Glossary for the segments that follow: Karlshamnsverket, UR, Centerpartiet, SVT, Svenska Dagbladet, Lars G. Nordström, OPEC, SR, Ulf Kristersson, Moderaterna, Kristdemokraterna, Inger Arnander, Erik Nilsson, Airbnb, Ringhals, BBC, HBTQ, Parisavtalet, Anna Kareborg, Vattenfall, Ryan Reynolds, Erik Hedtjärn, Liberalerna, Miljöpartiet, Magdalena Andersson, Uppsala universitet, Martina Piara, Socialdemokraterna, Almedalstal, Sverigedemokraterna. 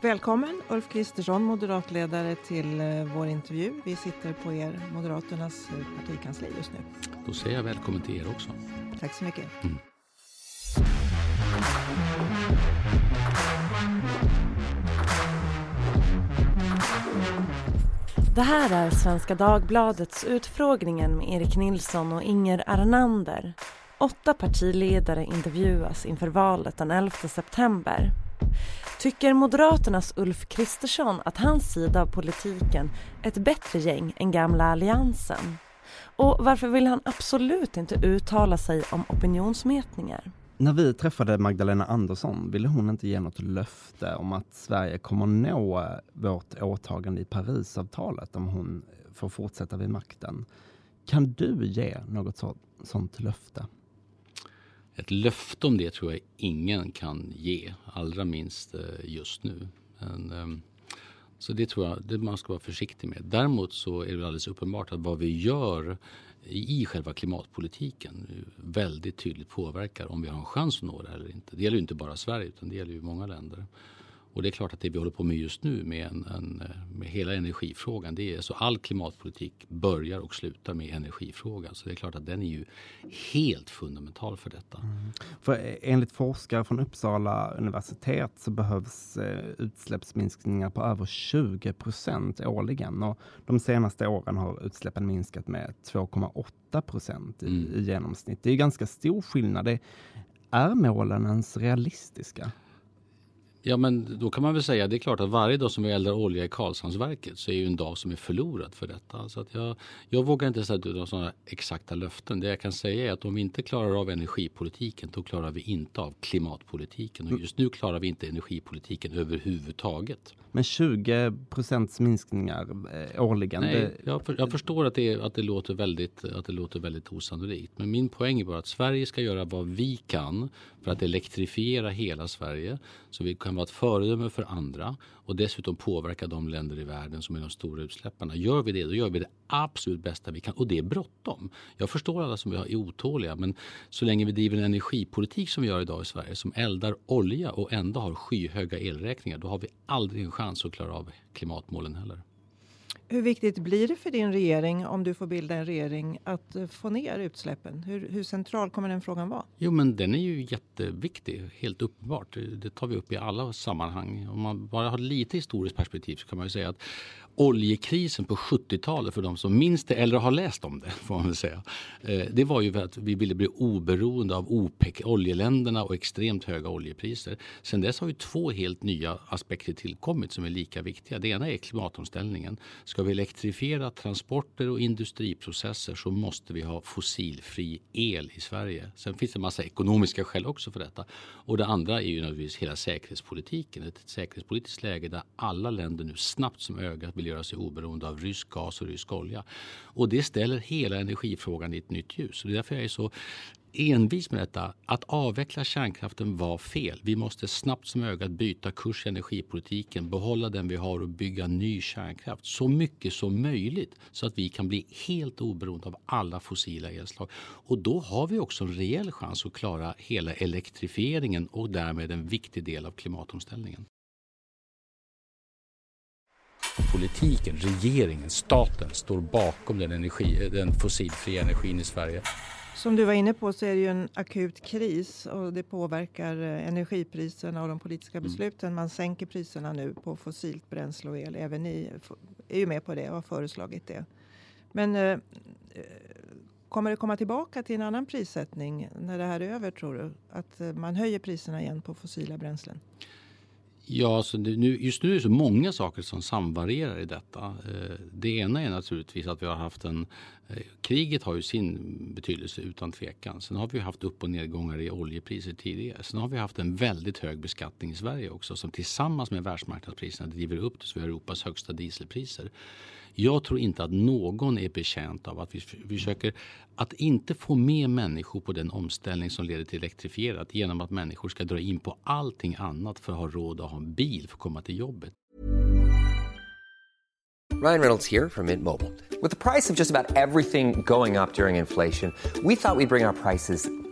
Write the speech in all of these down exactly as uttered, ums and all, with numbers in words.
Välkommen Ulf Kristersson, moderatledare, till vår intervju. Vi sitter på er, Moderaternas partikansli just nu. Då säger jag välkommen till er också. Tack så mycket. Mm. Det här är Svenska Dagbladets utfrågningen med Erik Nilsson och Inger Arnander. Åtta partiledare intervjuas inför valet den elfte september. Tycker Moderaternas Ulf Kristersson att hans sida av politiken är ett bättre gäng än gamla alliansen? Och varför vill han absolut inte uttala sig om opinionsmätningar? När vi träffade Magdalena Andersson ville hon inte ge något löfte om att Sverige kommer nå vårt åtagande i Parisavtalet om hon får fortsätta vid makten. Kan du ge något så, sånt löfte? Ett löfte om det tror jag ingen kan ge, allra minst just nu. Men, så det tror jag det man ska vara försiktig med. Däremot så är det alldeles uppenbart att vad vi gör i själva klimatpolitiken väldigt tydligt påverkar om vi har en chans att nå det eller inte. Det gäller ju inte bara Sverige utan det gäller ju många länder. Och det är klart att det vi håller på med just nu med, en, en, med hela energifrågan, det är så all klimatpolitik börjar och slutar med energifrågan. Så det är klart att den är ju helt fundamental för detta. Mm. För enligt forskare från Uppsala universitet så behövs eh, utsläppsminskningar på över tjugo procent årligen. Och de senaste åren har utsläppen minskat med två komma åtta procent i, mm. i genomsnitt. Det är ju ganska stor skillnad. Är målen ens realistiska? Ja, men då kan man väl säga att det är klart att varje dag som vi eldar olja i Karlshamnsverket så är ju en dag som är förlorad för detta. Så att jag, jag vågar inte säga att det är sådana exakta löften. Det jag kan säga är att om vi inte klarar av energipolitiken då klarar vi inte av klimatpolitiken. Och just nu klarar vi inte energipolitiken överhuvudtaget. Men tjugo procents minskningar årligen? Nej, jag, för, jag förstår att det, att, det låter väldigt, att det låter väldigt osannolikt. Men min poäng är bara att Sverige ska göra vad vi kan för att elektrifiera hela Sverige så vi kan vara ett föredöme för andra och dessutom påverka de länder i världen som är de stora utsläpparna. Gör vi det, då gör vi det absolut bästa vi kan och det är bråttom. Jag förstår alla som är otåliga, men så länge vi driver en energipolitik som vi gör idag i Sverige som eldar olja och ändå har skyhöga elräkningar, då har vi aldrig en chans att klara av klimatmålen heller. Hur viktigt blir det för din regering, om du får bilda en regering, att få ner utsläppen? Hur, hur central kommer den frågan vara? Jo, men den är ju jätteviktig, helt uppenbart. Det tar vi upp i alla sammanhang. Om man bara har lite historiskt perspektiv så kan man ju säga att oljekrisen på sjuttiotalet, för de som minns det eller har läst om det, får man väl säga. Det var ju för att vi ville bli oberoende av OPEC, oljeländerna och extremt höga oljepriser. Sen dess har ju två helt nya aspekter tillkommit som är lika viktiga. Det ena är klimatomställningen. Ska vi elektrifiera transporter och industriprocesser så måste vi ha fossilfri el i Sverige. Sen finns det en massa ekonomiska skäl också för detta. Och det andra är ju naturligtvis hela säkerhetspolitiken. Ett säkerhetspolitiskt läge där alla länder nu snabbt som ögat vill göra sig oberoende av rysk gas och rysk olja. Och det ställer hela energifrågan i ett nytt ljus. Och det är därför jag är så envis med detta. Att avveckla kärnkraften var fel. Vi måste snabbt som ögat byta kurs i energipolitiken, behålla den vi har och bygga ny kärnkraft så mycket som möjligt så att vi kan bli helt oberoende av alla fossila elslag. Och då har vi också en rejäl chans att klara hela elektrifieringen och därmed en viktig del av klimatomställningen. Politiken, regeringen, staten står bakom den, energi, den fossilfria energin i Sverige. Som du var inne på så är det ju en akut kris och det påverkar energipriserna och de politiska besluten. Man sänker priserna nu på fossilt bränsle och el. Även ni är ju med på det och har föreslagit det. Men eh, kommer det komma tillbaka till en annan prissättning när det här är över, tror du? Att man höjer priserna igen på fossila bränslen? Ja, så nu, just nu är det så många saker som samvarierar i detta. Det ena är naturligtvis att vi har haft en... Kriget har ju sin betydelse utan tvekan. Sen har vi haft upp- och nedgångar i oljepriser tidigare. Sen har vi haft en väldigt hög beskattning i Sverige också som tillsammans med världsmarknadspriserna driver upp det så vi har Europas högsta dieselpriser. Jag tror inte att någon är bekänt av att vi försöker att inte få med människor på den omställning som leder till elektrifierat genom att människor ska dra in på allting annat för att ha råd att ha en bil för att komma till jobbet. Ryan Reynolds here from Mint Mobile. With the price of just about everything going up during inflation, we thought we'd bring our prices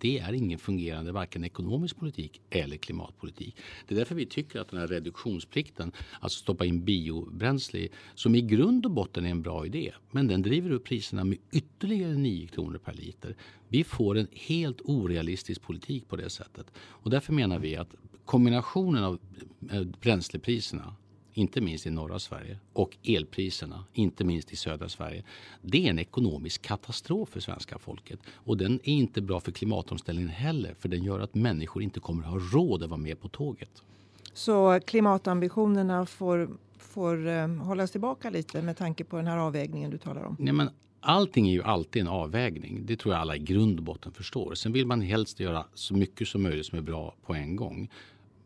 Det är ingen fungerande varken ekonomisk politik eller klimatpolitik. Det är därför vi tycker att den här reduktionsplikten, alltså stoppa in biobränsle, som i grund och botten är en bra idé, men den driver upp priserna med ytterligare nio kronor per liter. Vi får en helt orealistisk politik på det sättet. Och därför menar vi att kombinationen av bränslepriserna, inte minst i norra Sverige, och elpriserna, inte minst i södra Sverige. Det är en ekonomisk katastrof för svenska folket. Och den är inte bra för klimatomställningen heller, för den gör att människor inte kommer att ha råd att vara med på tåget. Så klimatambitionerna får, får eh, hållas tillbaka lite med tanke på den här avvägningen du talar om? Nej, men allting är ju alltid en avvägning. Det tror jag alla i grund och botten förstår. Sen vill man helst göra så mycket som möjligt som är bra på en gång.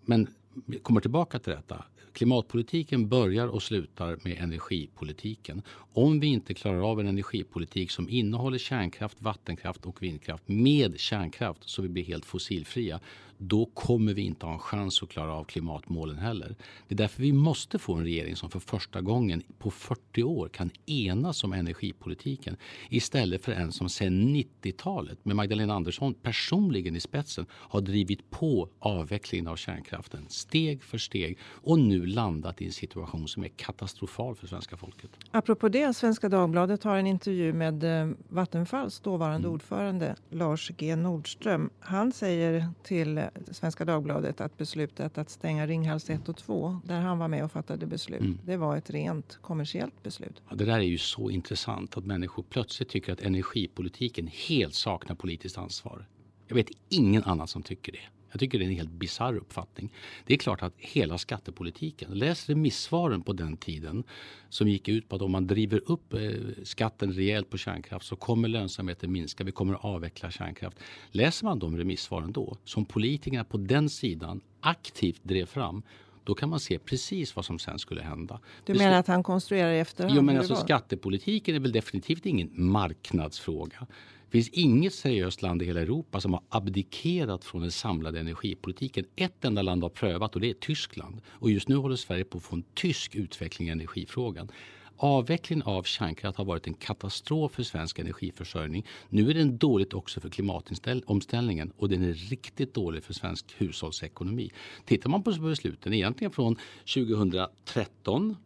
Men vi kommer tillbaka till detta. Klimatpolitiken börjar och slutar med energipolitiken. Om vi inte klarar av en energipolitik som innehåller kärnkraft, vattenkraft och vindkraft med kärnkraft så vi blir helt fossilfria, då kommer vi inte ha en chans att klara av klimatmålen heller. Det är därför vi måste få en regering som för första gången på fyrtio år kan enas om energipolitiken istället för en som sedan nittiotalet med Magdalena Andersson personligen i spetsen har drivit på avvecklingen av kärnkraften steg för steg och nu landat i en situation som är katastrofal för svenska folket. Apropå det, Svenska Dagbladet har en intervju med Vattenfalls dåvarande mm. ordförande Lars G. Nordström. Han säger till Svenska Dagbladet att beslutet att stänga Ringhals ett och två, där han var med och fattade beslut, mm. det var ett rent kommersiellt beslut. Ja, det där är ju så intressant att människor plötsligt tycker att energipolitiken helt saknar politiskt ansvar. Jag vet ingen annan som tycker det. Jag tycker det är en helt bizarr uppfattning. Det är klart att hela skattepolitiken, läs remissvaren på den tiden som gick ut på att om man driver upp skatten rejält på kärnkraft så kommer lönsamheten minska, vi kommer att avveckla kärnkraft. Läser man de remissvaren då, som politikerna på den sidan aktivt drev fram, då kan man se precis vad som sen skulle hända. Du menar att han konstruerar efterhand? Jo, men alltså skattepolitiken är väl definitivt ingen marknadsfråga. Det finns inget seriöst land i hela Europa som har abdikerat från den samlade energipolitiken. Ett enda land har prövat och det är Tyskland. Och just nu håller Sverige på att få en tysk utveckling i energifrågan. Avvecklingen av kärnkraft har varit en katastrof för svensk energiförsörjning. Nu är den dåligt också för klimatomställningen och den är riktigt dålig för svensk hushållsekonomi. Tittar man på besluten egentligen från tjugotretton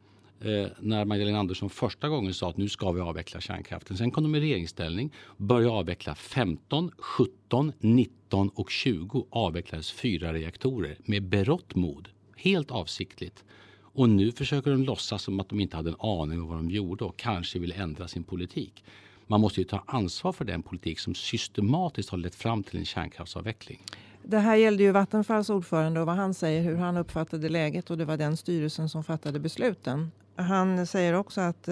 Eh, när Magdalena Andersson första gången sa att nu ska vi avveckla kärnkraften. Sen kom de i regeringsställning, började avveckla femton, sjutton, nitton och tjugo avvecklades fyra reaktorer med berått mod, helt avsiktligt. Och nu försöker de låtsas som att de inte hade en aning om vad de gjorde och kanske vill ändra sin politik. Man måste ju ta ansvar för den politik som systematiskt har lett fram till en kärnkraftsavveckling. Det här gällde ju Vattenfalls ordförande och vad han säger, hur han uppfattade läget, och det var den styrelsen som fattade besluten. Han säger också att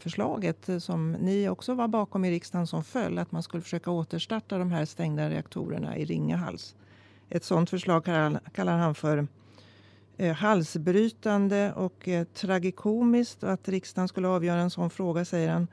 förslaget som ni också var bakom i riksdagen som föll, att man skulle försöka återstarta de här stängda reaktorerna i Ringhals. Ett sådant förslag kallar han för halsbrytande och tragikomiskt, och att riksdagen skulle avgöra en sån fråga, säger han.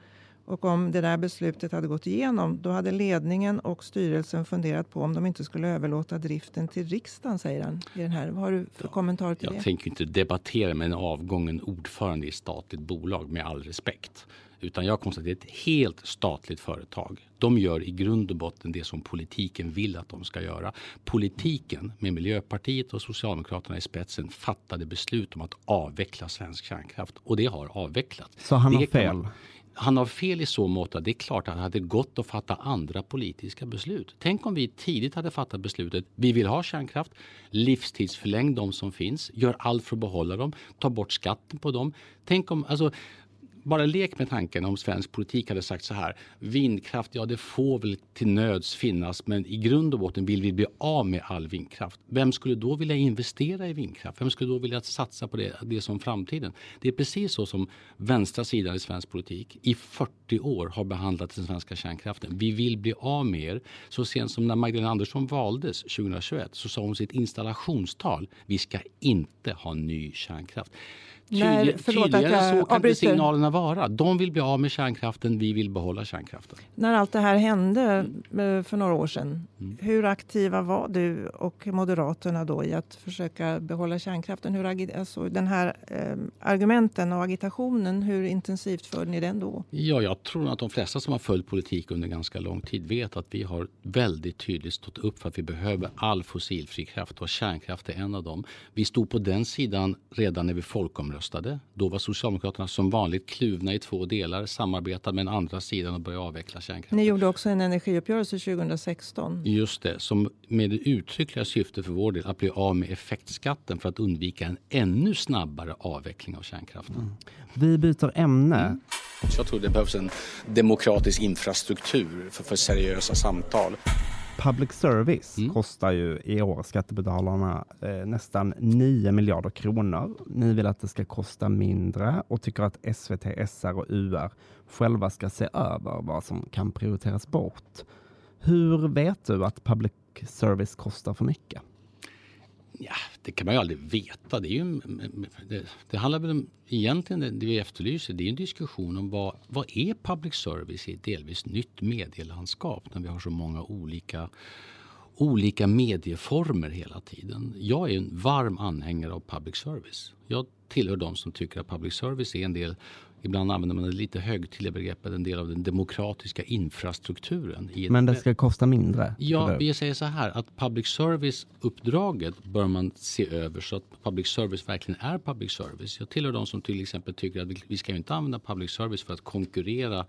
Och om det där beslutet hade gått igenom, då hade ledningen och styrelsen funderat på om de inte skulle överlåta driften till riksdagen, säger han. I den här. Vad har du för kommentar till jag det? Jag tänker inte debattera med en avgången ordförande i statligt bolag, med all respekt. Utan jag konstaterar att det är ett helt statligt företag. De gör i grund och botten det som politiken vill att de ska göra. Politiken med Miljöpartiet och Socialdemokraterna i spetsen fattade beslut om att avveckla svensk kärnkraft. Och det har avvecklat. Så han har fel? Han har fel i så mått att det är klart att han hade gått att fatta andra politiska beslut. Tänk om vi tidigt hade fattat beslutet, vi vill ha kärnkraft, livstidsförläng de som finns, gör allt för att behålla dem, ta bort skatten på dem. Tänk om, alltså, bara lek med tanken om svensk politik hade sagt så här: vindkraft, ja det får väl till nöds finnas, men i grund och botten vill vi bli av med all vindkraft. Vem skulle då vilja investera i vindkraft? Vem skulle då vilja satsa på det, det som framtiden? Det är precis så som vänstra sidan i svensk politik i fyrtio år har behandlat den svenska kärnkraften. Vi vill bli av med er. Så sent som när Magdalena Andersson valdes tjugohundratjugoett så sa hon sitt installationstal: vi ska inte ha ny kärnkraft. Tydlig, tydligare så kan det signalerna vara. De vill bli av med kärnkraften, vi vill behålla kärnkraften. När allt det här hände för några år sedan, mm. hur aktiva var du och Moderaterna då i att försöka behålla kärnkraften? Hur, alltså, den här eh, argumenten och agitationen, hur intensivt förde ni den då? Ja, jag tror att de flesta som har följt politik under ganska lång tid vet att vi har väldigt tydligt stått upp för att vi behöver all fossilfri kraft, och kärnkraft är en av dem. Vi stod på den sidan redan när vi folkomröstade. Då var Socialdemokraterna som vanligt kluvna i två delar, samarbetade med den andra sidan och började avveckla kärnkraften. Ni gjorde också en energiuppgörelse tjugohundrasexton. Just det, som med det uttryckliga syfte för vår del att bli av med effektskatten för att undvika en ännu snabbare avveckling av kärnkraften. Mm. Vi byter ämne. Mm. Jag tror det behövs en demokratisk infrastruktur för, för seriösa samtal. Public service mm. kostar ju i år skattebetalarna eh, nästan nio miljarder kronor. Ni vill att det ska kosta mindre och tycker att S V T, S R och U R själva ska se över vad som kan prioriteras bort. Hur vet du att public service kostar för mycket? Ja, det kan man ju aldrig veta. Det, är ju, det, det handlar väl om, egentligen det, det vi efterlyser, det är en diskussion om vad, vad är public service i ett delvis nytt medielandskap när vi har så många olika, olika medieformer hela tiden. Jag är en varm anhängare av public service. Jag tillhör de som tycker att public service är en del, ibland använder man det lite högtidliga begreppet, en del av den demokratiska infrastrukturen. Men det ska kosta mindre? Ja, vi säger så här, att public service-uppdraget bör man se över så att public service verkligen är public service. Jag tillhör de som till exempel tycker att vi ska inte använda public service för att konkurrera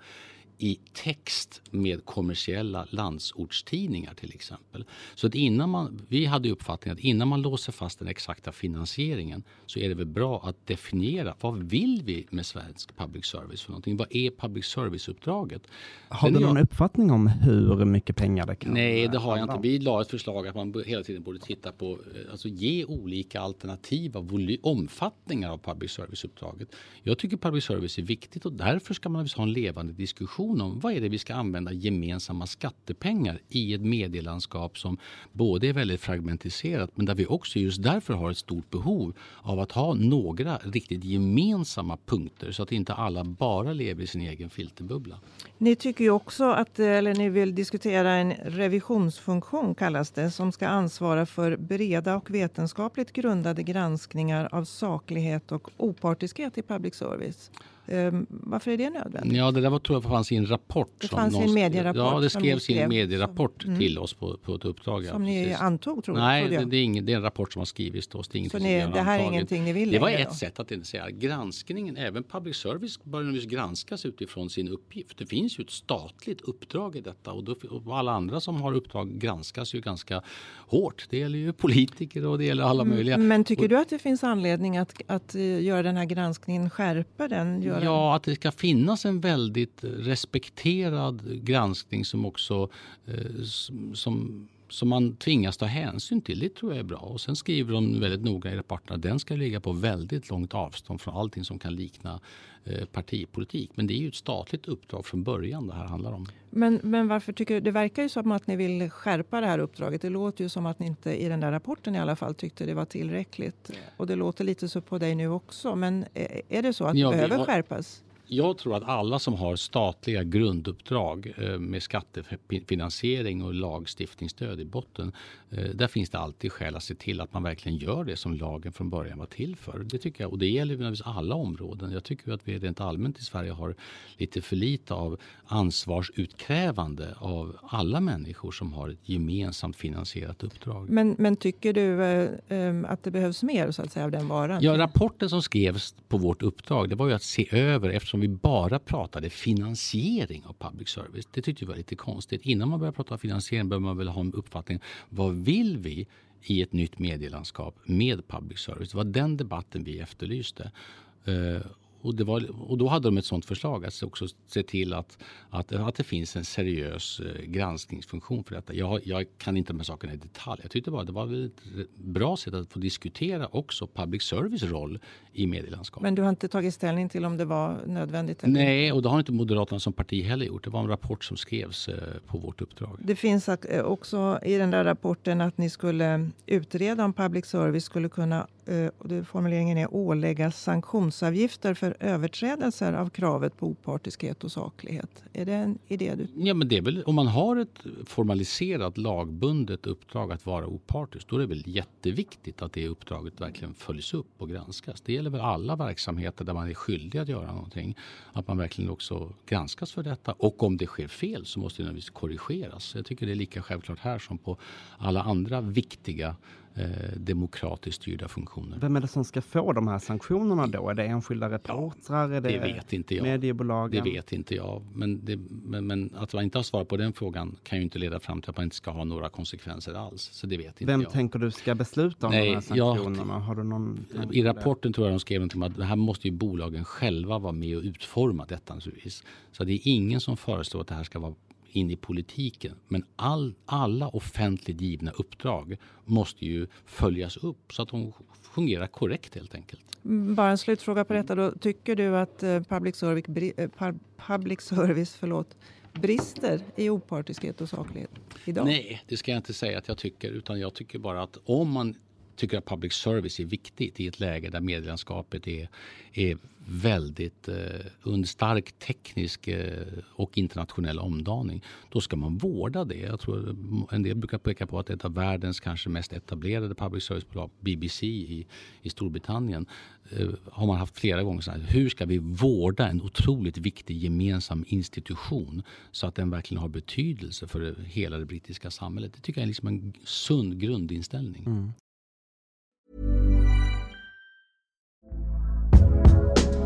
i text med kommersiella landsortstidningar till exempel. Så att innan man, vi hade uppfattningen att innan man låser fast den exakta finansieringen så är det väl bra att definiera vad vill vi med svensk public service för någonting? Vad är public service-uppdraget? Har du någon jag... uppfattning om hur mycket pengar det kan? Nej, det har jag inte. Vi la ett förslag att man hela tiden borde titta på, alltså ge olika alternativa voly- omfattningar av public service-uppdraget. Jag tycker public service är viktigt och därför ska man ha en levande diskussion om vad är det vi ska använda gemensamma skattepengar i ett medielandskap som både är väldigt fragmentiserat men där vi också just därför har ett stort behov av att ha några riktigt gemensamma punkter så att inte alla bara lever i sin egen filterbubbla. Ni tycker ju också att, eller ni vill diskutera en revisionsfunktion kallas det, som ska ansvara för breda och vetenskapligt grundade granskningar av saklighet och opartiskhet i public service. Um, varför är det nödvändigt? Ja, det där var, tror jag fanns i en rapport. Det som fanns i en medierapport. Ja, det skrevs i en medierapport som, till mm. oss på, på ett uppdrag. Som ni precis. Antog, tror jag. Nej, det, det, är ingen, det är en rapport som har skrivits till oss. Det, så ni, det här är ingenting ni vill? Det var ett då? Sätt att inte säga granskningen. Även public service bör granskas utifrån sin uppgift. Det finns ju ett statligt uppdrag i detta. Och, då, och alla andra som har uppdrag granskas ju ganska hårt. Det gäller ju politiker och det gäller alla möjliga. Men tycker och, du att det finns anledning att, att göra den här granskningen, skärpa den? Ja, att det ska finnas en väldigt respekterad granskning som också eh, som, som man tvingas ta hänsyn till. Det tror jag är bra. Och sen skriver de väldigt noga i rapporten att den ska ligga på väldigt långt avstånd från allting som kan likna eh, partipolitik. Men det är ju ett statligt uppdrag från början det här handlar om. Men, men varför tycker du, det verkar ju som att ni vill skärpa det här uppdraget. Det låter ju som att ni inte i den där rapporten i alla fall tyckte det var tillräckligt. Och det låter lite så på dig nu också. Men är det så att ja, det behöver har, skärpas? Jag tror att alla som har statliga grunduppdrag med skattefinansiering och lagstiftningsstöd i botten, där finns det alltid skäl att se till att man verkligen gör det som lagen från början var till för. Det tycker jag, och det gäller ju alla områden. Jag tycker att vi rent allmänt i Sverige har lite för lite av ansvarsutkrävande av alla människor som har ett gemensamt finansierat uppdrag. Men, men tycker du eh, att det behövs mer så att säga, av den varan? Ja, rapporten som skrevs på vårt uppdrag, det var ju att se över, eftersom vi bara pratade finansiering av public service. Det tyckte jag var lite konstigt. Innan man börjar prata om finansiering bör man väl ha en uppfattning. Vad vill vi i ett nytt medielandskap med public service? Det var den debatten vi efterlyste. Och, det var, och då hade de ett sådant förslag att också se till att, att, att det finns en seriös granskningsfunktion för detta. Jag, jag kan inte de här sakerna i detalj. Jag tyckte bara det var ett bra sätt att få diskutera också public service roll i medielandskapet. Men du har inte tagit ställning till om det var nödvändigt? Eller? Nej, och det har inte Moderaterna som parti heller gjort. Det var en rapport som skrevs på vårt uppdrag. Det finns också i den där rapporten att ni skulle utreda om public service skulle kunna, formuleringen är, ålägga sanktionsavgifter för överträdelser av kravet på opartiskhet och saklighet. Är det en idé du... Ja, men det är väl, om man har ett formaliserat lagbundet uppdrag att vara opartisk, då är det väl jätteviktigt att det uppdraget verkligen följs upp och granskas. Det gäller väl alla verksamheter där man är skyldig att göra någonting, att man verkligen också granskas för detta, och om det sker fel så måste det naturligtvis korrigeras. Jag tycker det är lika självklart här som på alla andra viktiga Eh, demokratiskt styrda funktioner. Vem är det som ska få de här sanktionerna då? Är det enskilda reportrar? Ja, det det vet inte jag. Mediebolagen? Det vet inte jag. Men, det, men, men att man inte har svar på den frågan kan ju inte leda fram till att man inte ska ha några konsekvenser alls. Så det vet inte Vem jag. tänker du ska besluta om Nej, de här sanktionerna? Jag, har du någon, någon I rapporten tror jag de skrev någonting om att det här måste ju bolagen själva vara med och utforma detta naturligtvis. Så det är ingen som föreslår att det här ska vara in i politiken. Men all, alla offentligt givna uppdrag måste ju följas upp så att de fungerar korrekt helt enkelt. Bara en slutfråga på detta då. Tycker du att public service, public service förlåt, brister i opartiskhet och saklighet idag? Nej, det ska jag inte säga att jag tycker, utan jag tycker bara att om man tycker att public service är viktigt i ett läge där medielandskapet är, är väldigt eh, under stark teknisk eh, och internationell omdaning, då ska man vårda det. Jag tror en del brukar peka på att ett av världens kanske mest etablerade public service-bolag, B B C i, i Storbritannien, eh, har man haft flera gånger sådär. Hur ska vi vårda en otroligt viktig gemensam institution så att den verkligen har betydelse för det, hela det brittiska samhället? Det tycker jag är liksom en sund grundinställning. Mm.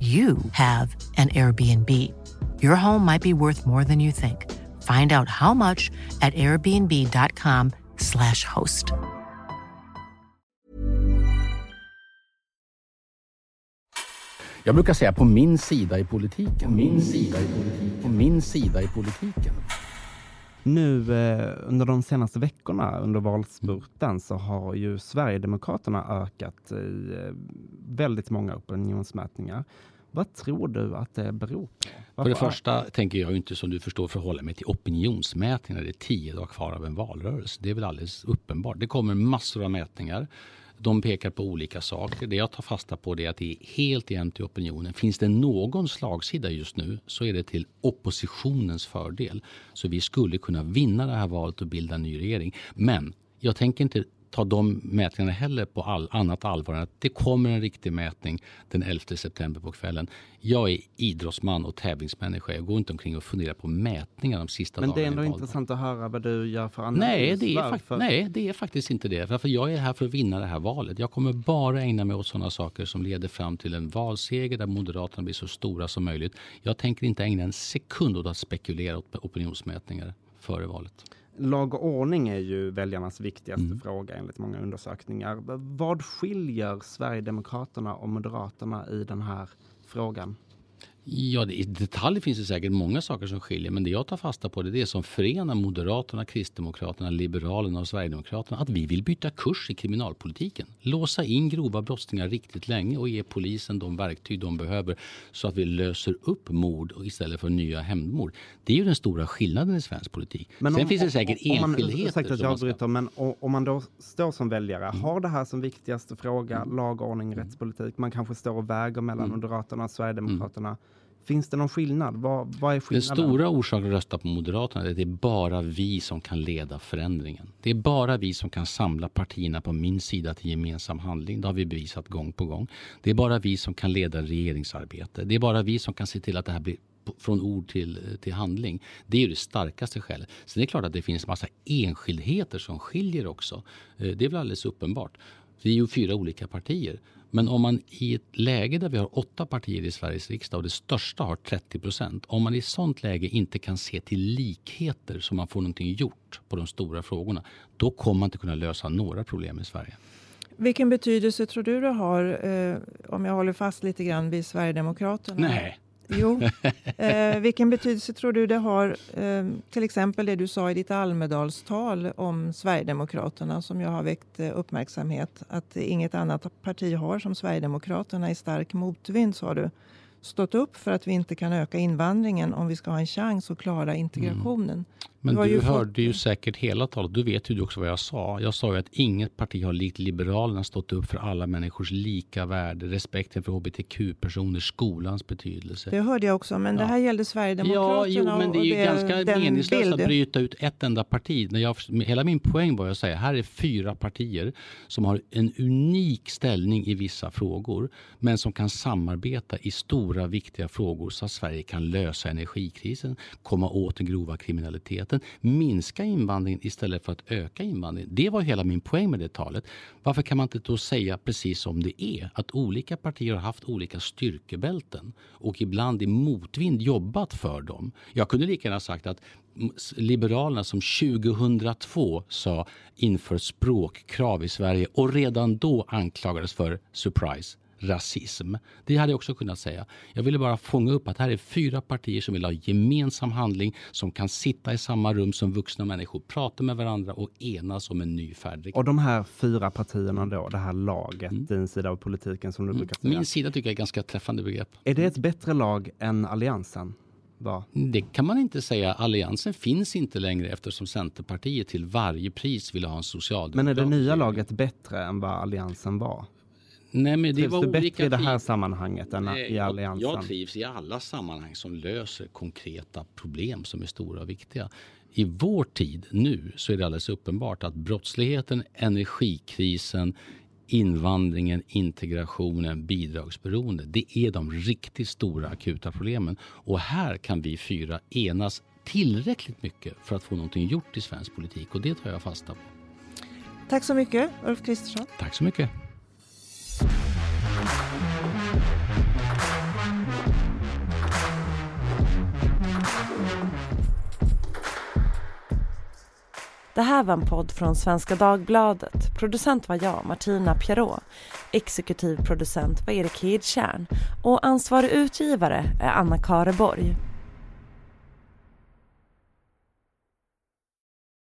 you have an Airbnb. Your home might be worth more than you think. Find out how much at airbnb.com slash host. Jag brukar säga på min sida i politiken. Min sida i politiken. På min sida i politiken. Nu under de senaste veckorna under valspurten så har ju Sverigedemokraterna ökat i väldigt många opinionsmätningar. Vad tror du att det beror på? Varför? För det första tänker jag inte, som du förstår, förhålla mig till opinionsmätningar. Det är tio dagar kvar av en valrörelse. Det är väl alldeles uppenbart. Det kommer massor av mätningar. De pekar på olika saker. Det jag tar fasta på det är att det är helt igen till opinionen. Finns det någon slagsida just nu så är det till oppositionens fördel. Så vi skulle kunna vinna det här valet och bilda en ny regering. Men jag tänker inte ta de mätningarna heller på all, annat allvar än att det kommer en riktig mätning den elfte september på kvällen. Jag är idrottsman och tävlingsmänniska. Jag går inte omkring och funderar på mätningar de sista dagarna. Men det är ändå intressant att höra vad du gör för annars. Nej, det är, fakt- nej, det är faktiskt inte det. För jag är här för att vinna det här valet. Jag kommer bara ägna mig åt sådana saker som leder fram till en valseger där Moderaterna blir så stora som möjligt. Jag tänker inte ägna en sekund åt att spekulera åt opinionsmätningar före valet. Lag och ordning är ju väljarnas viktigaste mm. fråga enligt många undersökningar. Vad skiljer Sverigedemokraterna och Moderaterna i den här frågan? Ja, i detalj finns det säkert många saker som skiljer, men det jag tar fasta på det är det som förenar Moderaterna, Kristdemokraterna, Liberalerna och Sverigedemokraterna, att vi vill byta kurs i kriminalpolitiken. Låsa in grova brottslingar riktigt länge och ge polisen de verktyg de behöver så att vi löser upp mord istället för nya hämndmord. Det är ju den stora skillnaden i svensk politik. Men Sen om, finns det säkert om, enskildheter. Om man, jag bryter, men om man då står som väljare, mm. har det här som viktigaste fråga, mm. lag, ordning, mm. rättspolitik, man kanske står och väger mellan mm. Moderaterna och Sverigedemokraterna. Mm. Finns det någon skillnad? Vad, vad är skillnaden? Den stora orsaken att rösta på Moderaterna är att det är bara vi som kan leda förändringen. Det är bara vi som kan samla partierna på min sida till gemensam handling. Det har vi bevisat gång på gång. Det är bara vi som kan leda regeringsarbete. Det är bara vi som kan se till att det här blir från ord till, till handling. Det är ju det starkaste skälet. Sen är det klart att det finns massa enskildheter som skiljer också. Det är väl alldeles uppenbart. Vi är ju fyra olika partier. Men om man i ett läge där vi har åtta partier i Sveriges riksdag och det största har trettio procent. Om man i sånt läge inte kan se till likheter så man får någonting gjort på de stora frågorna. Då kommer man inte kunna lösa några problem i Sverige. Vilken betydelse tror du det har, eh, om jag håller fast lite grann vid Sverigedemokraterna? Nej. Jo. Eh, vilken betydelse tror du det har, eh, till exempel det du sa i ditt Almedalstal om Sverigedemokraterna som jag har väckt eh, uppmärksamhet, att inget annat parti har som Sverigedemokraterna i stark motvind, sa du, stått upp för att vi inte kan öka invandringen om vi ska ha en chans att klara integrationen. Mm. Men du, du hörde fått... ju säkert hela talet. Du vet ju också vad jag sa. Jag sa ju att inget parti har likt Liberalerna stått upp för alla människors lika värde, respekten för H B T Q-personer, skolans betydelse. Det hörde jag också, men ja. Det här gällde Sverigedemokraterna. Ja, jo, men det är ju det, ganska meningslöst att bryta ut ett enda parti. När jag, hela min poäng var jag säger, här är fyra partier som har en unik ställning i vissa frågor, men som kan samarbeta i stora, viktiga frågor så att Sverige kan lösa energikrisen, komma åt den grova kriminaliteten, minska invandringen istället för att öka invandringen. Det var hela min poäng med det talet. Varför kan man inte då säga precis som det är? Att olika partier har haft olika styrkebälten och ibland i motvind jobbat för dem. Jag kunde lika gärna sagt att Liberalerna som tjugohundratvå sa inför språkkrav i Sverige och redan då anklagades för surprise. Rasism. Det hade jag också kunnat säga. Jag ville bara fånga upp att här är fyra partier som vill ha gemensam handling, som kan sitta i samma rum som vuxna människor, prata med varandra och enas om en ny färdriktning. Och de här fyra partierna då, det här laget, mm. din sida av politiken som du mm. brukar säga. Min sida tycker jag är ganska träffande begrepp. Är det ett bättre lag än Alliansen? Va? Det kan man inte säga. Alliansen finns inte längre eftersom Centerpartiet till varje pris vill ha en socialdemokrat. Men är det nya laget bättre än vad Alliansen var? Nej, men det var olika bättre i det här sammanhanget än Nej, i Alliansen? Jag trivs i alla sammanhang som löser konkreta problem som är stora och viktiga. I vår tid nu så är det alldeles uppenbart att brottsligheten, energikrisen, invandringen, integrationen, bidragsberoende, det är de riktigt stora akuta problemen. Och här kan vi fyra enas tillräckligt mycket för att få någonting gjort i svensk politik, och det tar jag fasta på. Tack så mycket, Ulf Kristersson. Tack så mycket. Det här var en podd från Svenska Dagbladet. Producent var jag, Martina Piara. Exekutiv producent var Erik Hedtjärn. Och ansvarig utgivare är Anna Kareborg.